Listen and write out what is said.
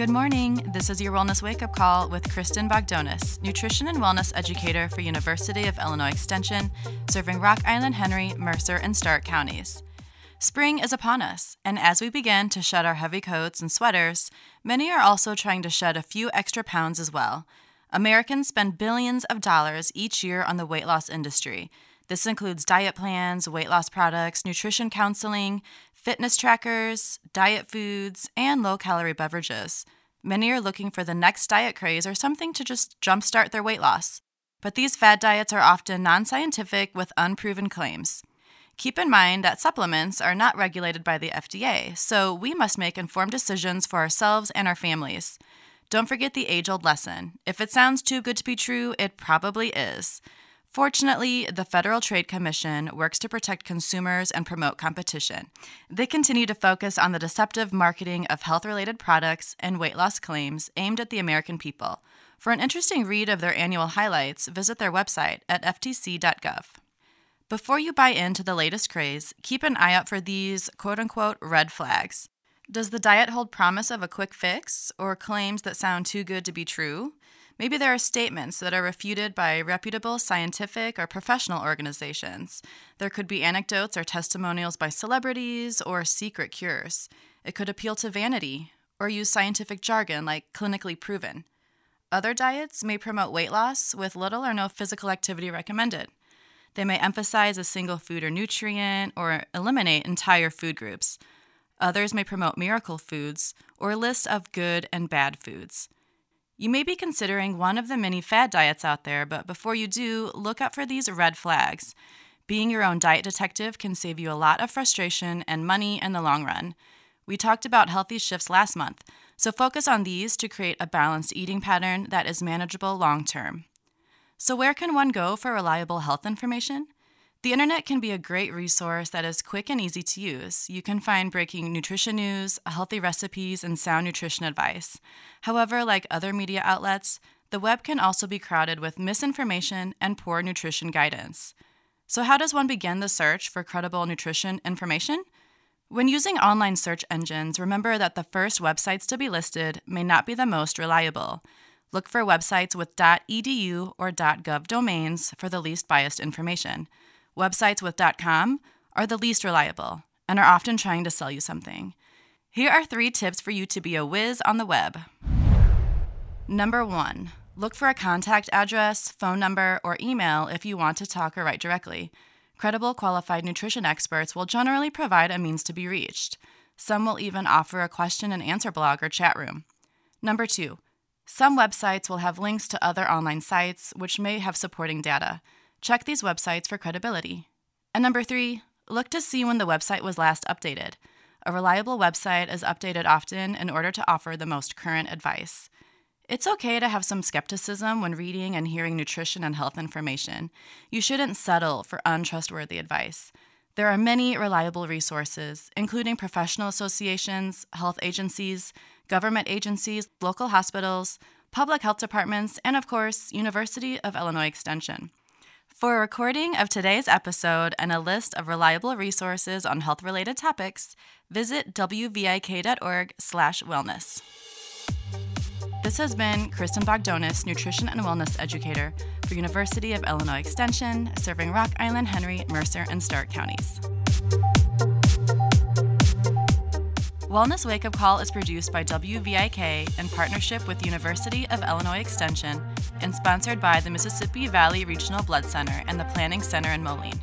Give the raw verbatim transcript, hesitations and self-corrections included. Good morning. This is your Wellness Wake-Up Call with Kristen Bogdonis, nutrition and wellness educator for University of Illinois Extension, serving Rock Island, Henry, Mercer, and Stark counties. Spring is upon us, and as we begin to shed our heavy coats and sweaters, many are also trying to shed a few extra pounds as well. Americans spend billions of dollars each year on the weight loss industry. This includes diet plans, weight loss products, nutrition counseling, fitness trackers, diet foods, and low-calorie beverages. Many are looking for the next diet craze or something to just jumpstart their weight loss. But these fad diets are often non-scientific with unproven claims. Keep in mind that supplements are not regulated by the F D A, so we must make informed decisions for ourselves and our families. Don't forget the age-old lesson. If it sounds too good to be true, it probably is. Fortunately, the Federal Trade Commission works to protect consumers and promote competition. They continue to focus on the deceptive marketing of health-related products and weight loss claims aimed at the American people. For an interesting read of their annual highlights, visit their website at f t c dot gov. Before you buy into the latest craze, keep an eye out for these quote-unquote red flags. Does the diet hold promise of a quick fix or claims that sound too good to be true? Maybe there are statements that are refuted by reputable scientific or professional organizations. There could be anecdotes or testimonials by celebrities or secret cures. It could appeal to vanity or use scientific jargon like clinically proven. Other diets may promote weight loss with little or no physical activity recommended. They may emphasize a single food or nutrient or eliminate entire food groups. Others may promote miracle foods or lists of good and bad foods. You may be considering one of the many fad diets out there, but before you do, look out for these red flags. Being your own diet detective can save you a lot of frustration and money in the long run. We talked about healthy shifts last month, so focus on these to create a balanced eating pattern that is manageable long term. So where can one go for reliable health information? The internet can be a great resource that is quick and easy to use. You can find breaking nutrition news, healthy recipes, and sound nutrition advice. However, like other media outlets, the web can also be crowded with misinformation and poor nutrition guidance. So how does one begin the search for credible nutrition information? When using online search engines, remember that the first websites to be listed may not be the most reliable. Look for websites with .edu or .gov domains for the least biased information. Websites with .com are the least reliable and are often trying to sell you something. Here are three tips for you to be a whiz on the web. Number one, look for a contact address, phone number, or email if you want to talk or write directly. Credible, qualified nutrition experts will generally provide a means to be reached. Some will even offer a question and answer blog or chat room. Number two, some websites will have links to other online sites which may have supporting data. Check these websites for credibility. And number three, look to see when the website was last updated. A reliable website is updated often in order to offer the most current advice. It's okay to have some skepticism when reading and hearing nutrition and health information. You shouldn't settle for untrustworthy advice. There are many reliable resources, including professional associations, health agencies, government agencies, local hospitals, public health departments, and of course, University of Illinois Extension. For a recording of today's episode and a list of reliable resources on health-related topics, visit w v i k dot org slash wellness. This has been Kristen Bogdonis, nutrition and wellness educator for University of Illinois Extension, serving Rock Island, Henry, Mercer, and Stark counties. Wellness Wake-Up Call is produced by W V I K in partnership with the University of Illinois Extension and sponsored by the Mississippi Valley Regional Blood Center and the Planning Center in Moline.